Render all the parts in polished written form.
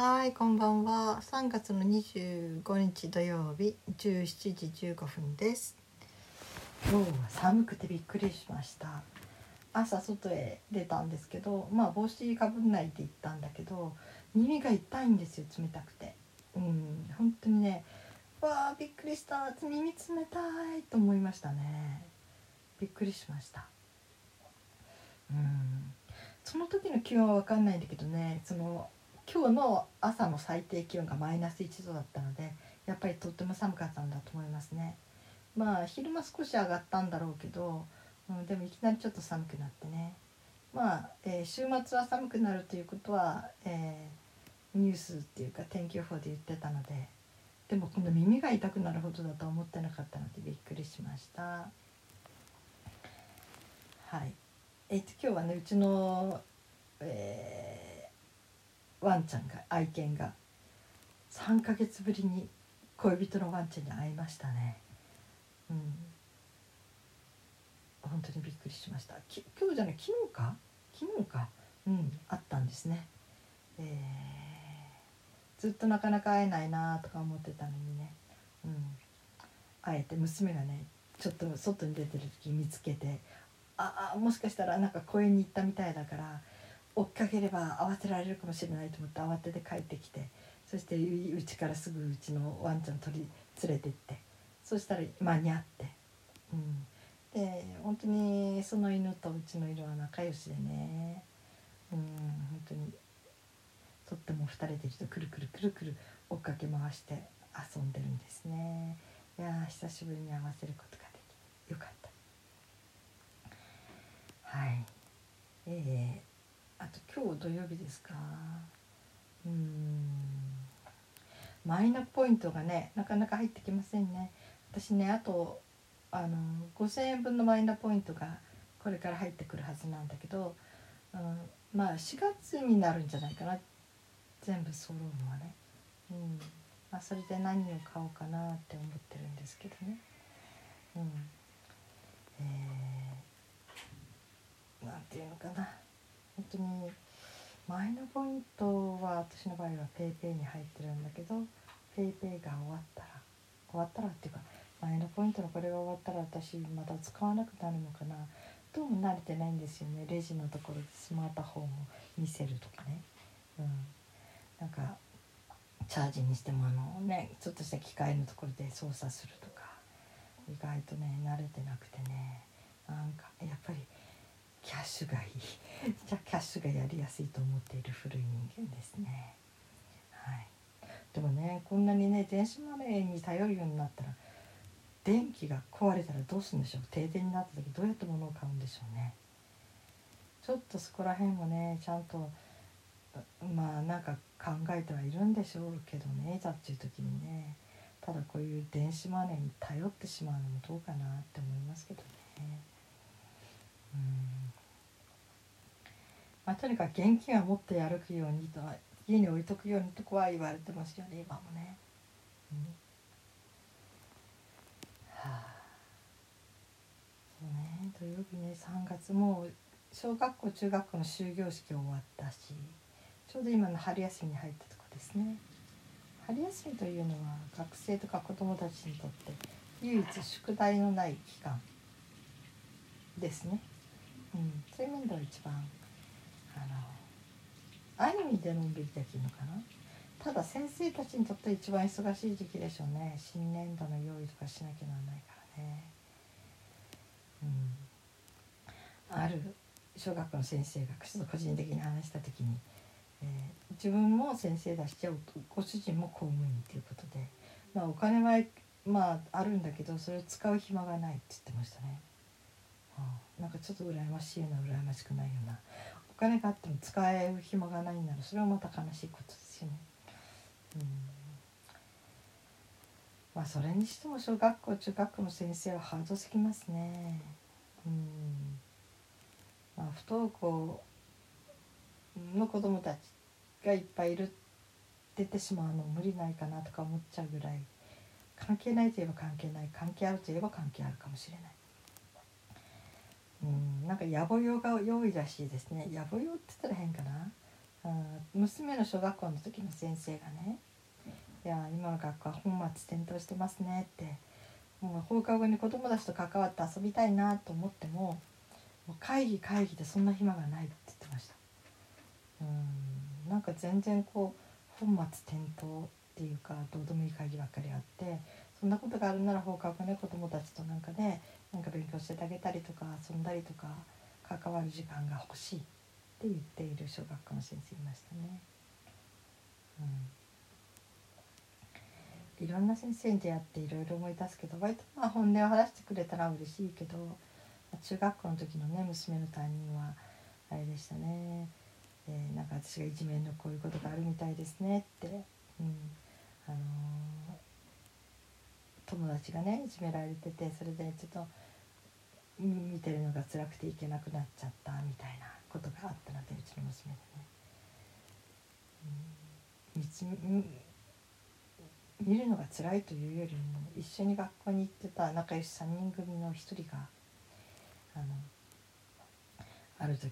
はい、こんばんは。3月の25日土曜日17時15分です。今日は寒くてびっくりしました。朝外へ出たんですけど、帽子かぶんないって言ったんだけど、耳が痛いんですよ、冷たくて。本当にね、わあびっくりした。耳冷たいと思いましたね。びっくりしました。その時の気温は分かんないんだけどね、今日の朝の最低気温がマイナス1度だったので、やっぱりとっても寒かったんだと思いますね。昼間少し上がったんだろうけど、でもいきなりちょっと寒くなってね。週末は寒くなるということは、ニュースっていうか天気予報で言ってたので、でも今度耳が痛くなるほどだとは思ってなかったのでびっくりしました。はい。今日はね、うちの、ワンちゃんが、愛犬が3ヶ月ぶりに恋人のワンちゃんに会いましたね。本当にびっくりしました。今日じゃない、昨日か、あったんですね。ずっとなかなか会えないなとか思ってたのにね、会えて、娘がねちょっと外に出てる時見つけて、もしかしたらなんか公園に行ったみたいだから追っかければ慌てられるかもしれないと思って慌てて帰ってきて、そしてうちからすぐうちのワンちゃん取り連れてって、そしたら間に合って、で本当にその犬とうちの犬は仲良しでね、本当にとっても2人で一度くるくるくるくる追っかけ回して遊んでるんですね。いや久しぶりに会わせることができてよかった。はい。あと今日土曜日ですか。マイナポイントがねなかなか入ってきませんね。私ね、あと5000円分のマイナポイントがこれから入ってくるはずなんだけど、4月になるんじゃないかな、全部揃うのはね。それで何を買おうかなって思ってるんですけどね。なんていうのかな、本当にマイナポイントは私の場合は PayPay に入ってるんだけど、 PayPay が終わったらっていうか、マイナポイントのこれが終わったら私また使わなくなるのかな。どうも慣れてないんですよね、レジのところでスマートフォンを見せるとかね。なんかチャージにしてもちょっとした機械のところで操作するとか、意外とね慣れてなくてね、なんかやっぱりキャッシュがいいじゃあキャッシュがやりやすいと思っている古い人間ですね。でもね、こんなにね電子マネーに頼るようになったら、電気が壊れたらどうするんでしょう。停電になった時どうやって物を買うんでしょうね。ちょっとそこら辺もねちゃんとなんか考えてはいるんでしょうけどね、いざっていう時にね。ただこういう電子マネーに頼ってしまうのもどうかなって思いますけどね。とにかく現金は持って歩くようにと、家に置いとくようにとこは言われてますよね、今もね。そうね、土曜日ね、3月もう小学校中学校の終業式終わったし、ちょうど今の春休みに入ったとこですね。春休みというのは学生とか子どもたちにとって唯一宿題のない期間ですね。そういう面では一番アニメでのんびりできるのかな。ただ先生たちにとって一番忙しい時期でしょうね。新年度の用意とかしなきゃならないからね。ある小学校の先生がちょっと個人的に話した時に、自分も先生だし、ご主人も公務員ということで、お金はあるんだけどそれを使う暇がないって言ってましたね。なんかちょっと羨ましいような羨ましくないような、お金があっても使える暇がないならそれはまた悲しいことですよね。それにしても小学校中学校の先生はハードすぎますね。不登校の子どもたちがいっぱいいる、出てしまうの無理ないかなとか思っちゃうぐらい、関係ないといえば関係ない、関係あるといえば関係あるかもしれない。なんか野暮用が用意らしいですね。野暮用って言ったら変かな。娘の小学校の時の先生がね、いや今の学校は本末転倒してますねって、もう放課後に子供たちと関わって遊びたいなと思っても、もう会議でそんな暇がないって言ってました。なんか全然こう本末転倒っていうか、どうでもいい会議ばっかりあって、そんなことがあるなら放課後ね、子供たちとなんかね、なんか勉強してあげたりとか遊んだりとか関わる時間が欲しいって言っている小学校の先生いましたね。いろんな先生に出会っていろいろ思い出すけど、割とまあ本音を話してくれたら嬉しいけど、中学校の時のね娘の担任はあれでしたね、なんか私がいじめのこういうことがあるみたいですねって、友達がねいじめられてて、それでちょっと見てるのが辛くていけなくなっちゃったみたいなことがあったので、うちの娘でね、見るのが辛いというよりも、一緒に学校に行ってた仲良し3人組の1人がある時、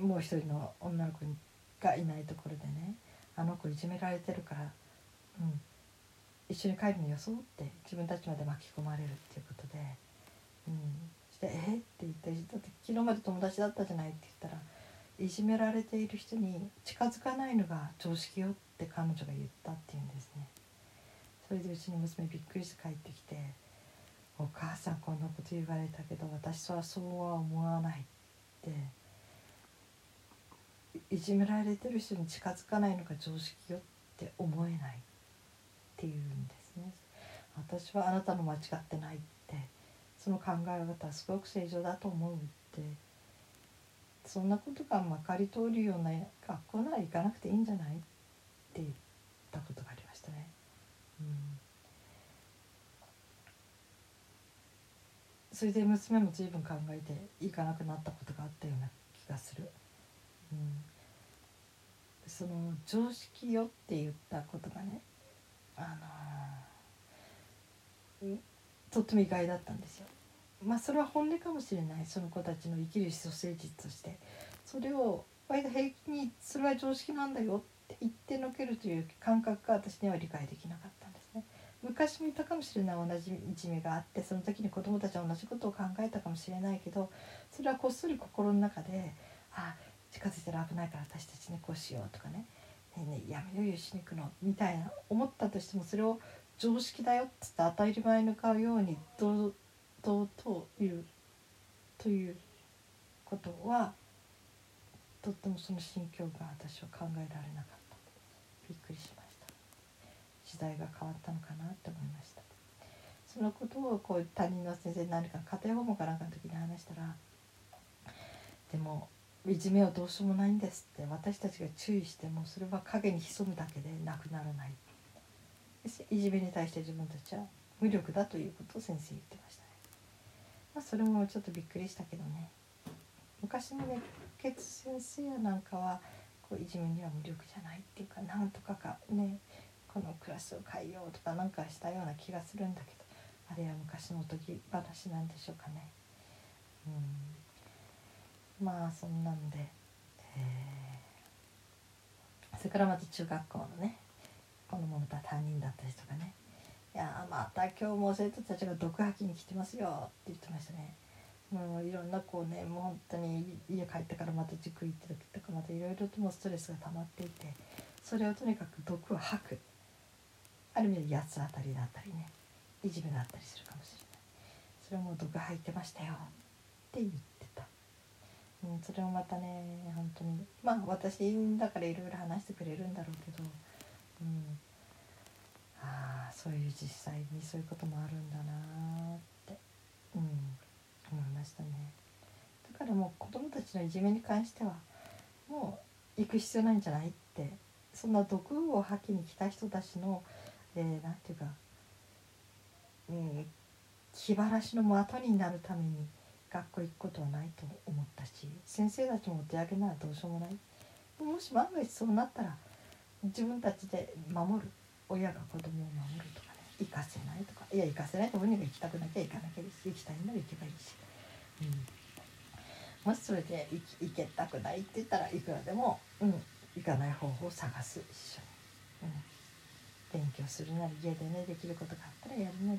もう1人の女の子がいないところでね、あの子いじめられてるから、一緒に帰るのよそうって自分たちまで巻き込まれるっていうことで、そして「えっ?」って言って、だって昨日まで友達だったじゃないって言ったら、いじめられている人に近づかないのが常識よって彼女が言ったっていうんですね。それでうちの娘びっくりして帰ってきて、お母さんこんなこと言われたけど私はそうは思わないって、いじめられてる人に近づかないのが常識よって思えないっていうんですね。私はあなたの間違ってないって、その考え方はすごく正常だと思うって、そんなことがまかり通るような学校なら行かなくていいんじゃないって言ったことがありましたね。それで娘も随分考えて行かなくなったことがあったような気がする。その常識よって言ったことがね、とっても意外だったんですよ。まあそれは本音かもしれない、その子たちの生きるソーセージとして、それを割と平気にそれは常識なんだよって言ってのけるという感覚が私には理解できなかったんですね。昔もいたかもしれない、同じいじめがあって、その時に子どもたちは同じことを考えたかもしれないけど、それはこっそり心の中で「あ、近づいたら危ないから私たちねこうしよう」とかね「ねえねえやめようよしに行くの」みたいな思ったとしても、それを常識だよって言って当たり前の買うようにということは、とってもその心境が私は考えられなかった。びっくりしました。時代が変わったのかなって思いました。そのことをこう他人の先生に何か家庭訪問かなんかの時に話したら、でもいじめはどうしようもないんですって、私たちが注意してもそれは影に潜むだけでなくならない。いじめに対して自分たちは無力だということを先生言ってましたね。それもちょっとびっくりしたけどね。昔の熱血先生やなんかはこういじめには無力じゃないっていうか、なんとかかねこのクラスを変えようとかなんかしたような気がするんだけど、あれは昔のおとぎ話なんでしょうかね。まあそんなんで、それからまた中学校のねこのまた担任だった人がね、いやまた今日も生徒たちが毒吐きに来てますよって言ってましたね。もういろんなこうね、もう本当に家帰ってからまた塾行ってる時とか、またいろいろともストレスが溜まっていて、それをとにかく毒を吐く、ある意味で八つ当たりだったりね、いじめだったりするかもしれない、それも毒吐いてましたよって言ってた。それをまたね本当にまあ私だからいろいろ話してくれるんだろうけど、そういう実際にそういうこともあるんだなって、思いましたね。だからもう子どもたちのいじめに関してはもう行く必要ないんじゃないって、そんな毒を吐きに来た人たちの、なんていうか、気晴らしの的になるために学校行くことはないと思ったし、先生たちもお手上げならどうしようもない、もし万が一そうなったら自分たちで守る、親が子供を守るとかね、行かせないとか、いや行かせないと本人が行きたくなきゃ行かなきゃいいし、行きたいなら行けばいいし、もしそれで行けたくないって言ったらいくらでも、行かない方法を探す、一緒に、勉強するなり、家でねできることがあったらやるなり、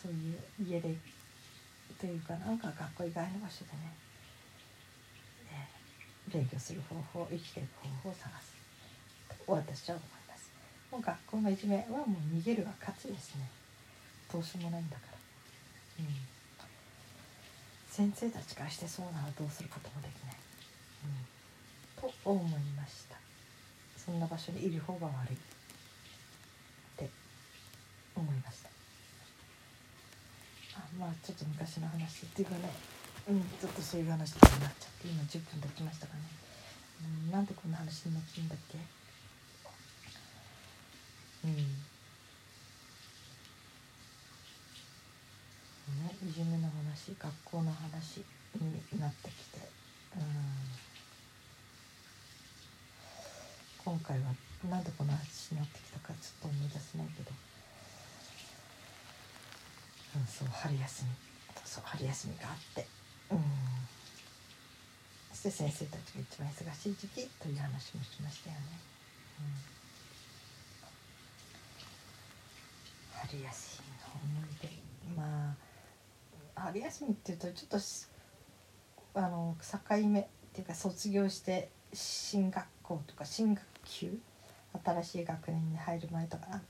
そういう家でというかなんか学校以外の場所でね、勉強する方法、生きていく方法を探すと私は思います。もう学校のいじめはもう逃げるが勝ちですね。どうしようもないんだから、先生たちからしてそうならどうすることもできない、と思いました。そんな場所にいる方が悪いって思いました。まあちょっと昔の話っていうかね、ちょっとそういう話になっちゃって、今10分経ちましたかね。なんでこんな話になってるんだっけ。ね、いじめの話、学校の話になってきて、今回はなんでこんな話になってきたかちょっと思い出せないけど、そう春休み、春休みがあって、そして先生たちが一番忙しい時期という話もしましたよね。春休みの思い出、まあ春休みっていうとちょっと境目っていうか、卒業して新学校とか新学級、新しい学年に入る前とか、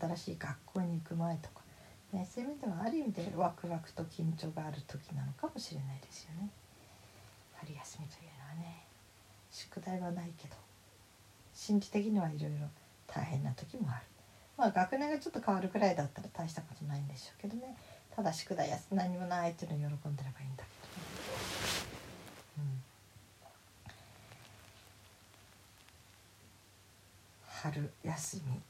新しい学校に行く前とか。ね、そういう意味ではある意味でワクワクと緊張がある時なのかもしれないですよね。春休みというのはね、宿題はないけど心理的にはいろいろ大変な時もある。まあ学年がちょっと変わるくらいだったら大したことないんでしょうけどね。ただ宿題や何もないっていうのを喜んでればいいんだけど、春休み、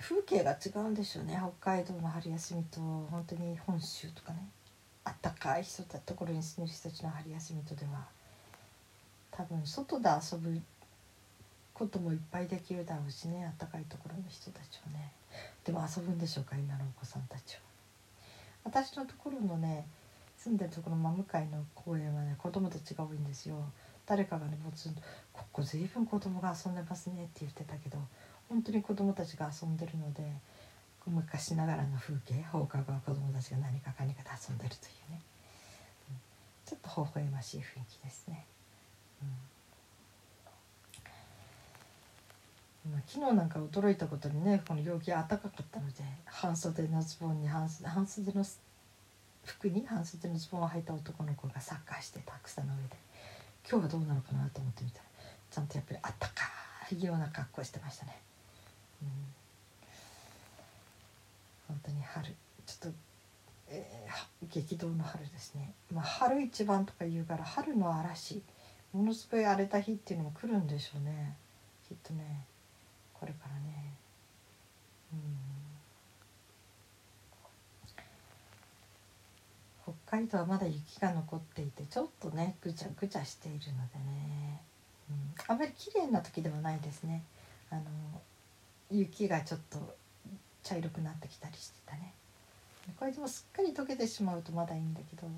風景が違うんでしょうね。北海道の春休みと本当に本州とかね、あったかい人たところに住んでる人たちの春休みとでは、多分外で遊ぶこともいっぱいできるだろうしね、あったかいところの人たちはね。でも遊ぶんでしょうか、今のお子さんたちは。私のところのね、住んでるところの真向かいの公園はね、子供たちが多いんですよ。誰かがね、ぼつんと「ここ随分子供が遊んでますね」って言ってたけど、本当に子どもたちが遊んでるので、昔ながらの風景、放課後は子どもたちが何かかにかで遊んでるというね、ちょっと微笑ましい雰囲気ですね。昨日なんか驚いたことにね、この陽気が暖かかったので、半袖のズボンに半袖の服に半袖のズボンを履いた男の子がサッカーしてた草の上で、今日はどうなのかなと思ってみたら、ちゃんとやっぱりあったかいような格好してましたね。本当に春、ちょっと、激動の春ですね。春一番とか言うから、春の嵐、ものすごい荒れた日っていうのも来るんでしょうね、きっとね、これからね。北海道はまだ雪が残っていて、ちょっとねぐちゃぐちゃしているのでね、あまり綺麗な時ではないですね。雪がちょっと茶色くなってきたりしてたね。これでもすっかり溶けてしまうとまだいいんだけど、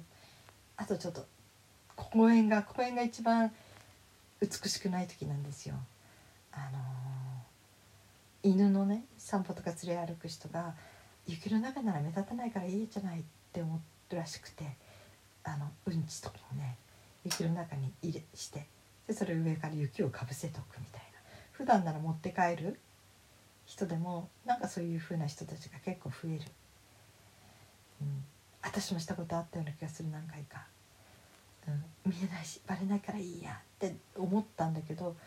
あとちょっと公園が一番美しくない時なんですよ。犬のね、散歩とか連れ歩く人が、雪の中なら目立たないからいいじゃないって思るらしくて、うんちとかもね、雪の中に入れして、でそれ上から雪をかぶせておくみたいな。普段なら持って帰る人でも、なんかそういう風な人たちが結構増える。私もしたことあったような気がする、何回か。見えないしバレないからいいやって思ったんだけど、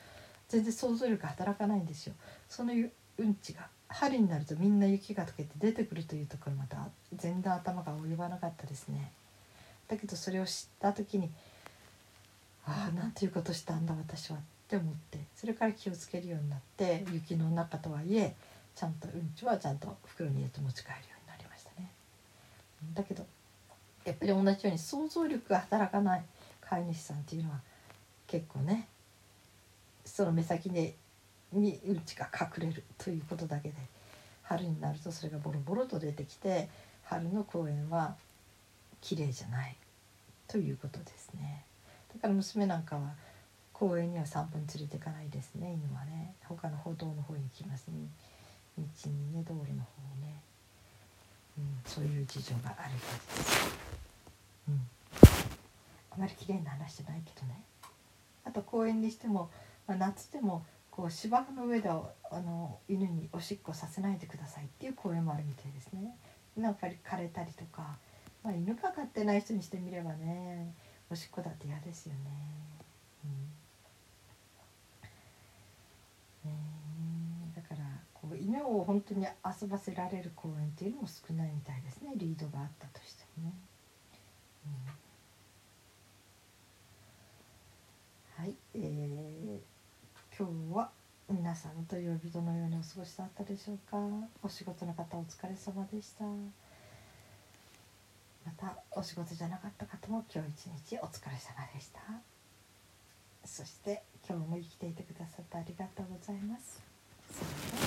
全然想像力働かないんですよ。そのうんちが春になるとみんな雪が溶けて出てくるというところ、また全然頭が及ばなかったですね。だけどそれを知った時に、なんていうことしたんだ私はって思って、それから気をつけるようになって、雪の中とはいえちゃんとうんちはちゃんと袋に入れて持ち帰るようになりましたね。だけどやっぱり同じように想像力が働かない飼い主さんっていうのは結構ね、その目先にうんちが隠れるということだけで、春になるとそれがボロボロと出てきて、春の公園は綺麗じゃないということですね。だから娘なんかは公園には散歩に連れていかないですね、犬はね。他の歩道の方に行きますね。道にね、道路の方ね、そういう事情があるんです、あまり綺麗な話じゃないけどね。あと公園にしても、夏でもこう芝生の上で犬におしっこさせないでくださいっていう公園もあるみたいですね。やっぱり枯れたりとか、犬が飼ってない人にしてみればね、おしっこだって嫌ですよね。だからこう犬を本当に遊ばせられる公園っていうのも少ないみたいですね。リードがあったとしてもね。はい、今日は皆さんと曜日どのようにお過ごしだったでしょうか。お仕事の方お疲れ様でした。またお仕事じゃなかった方も今日一日お疲れ様でした。そして今日も生きていてくださってありがとうございます。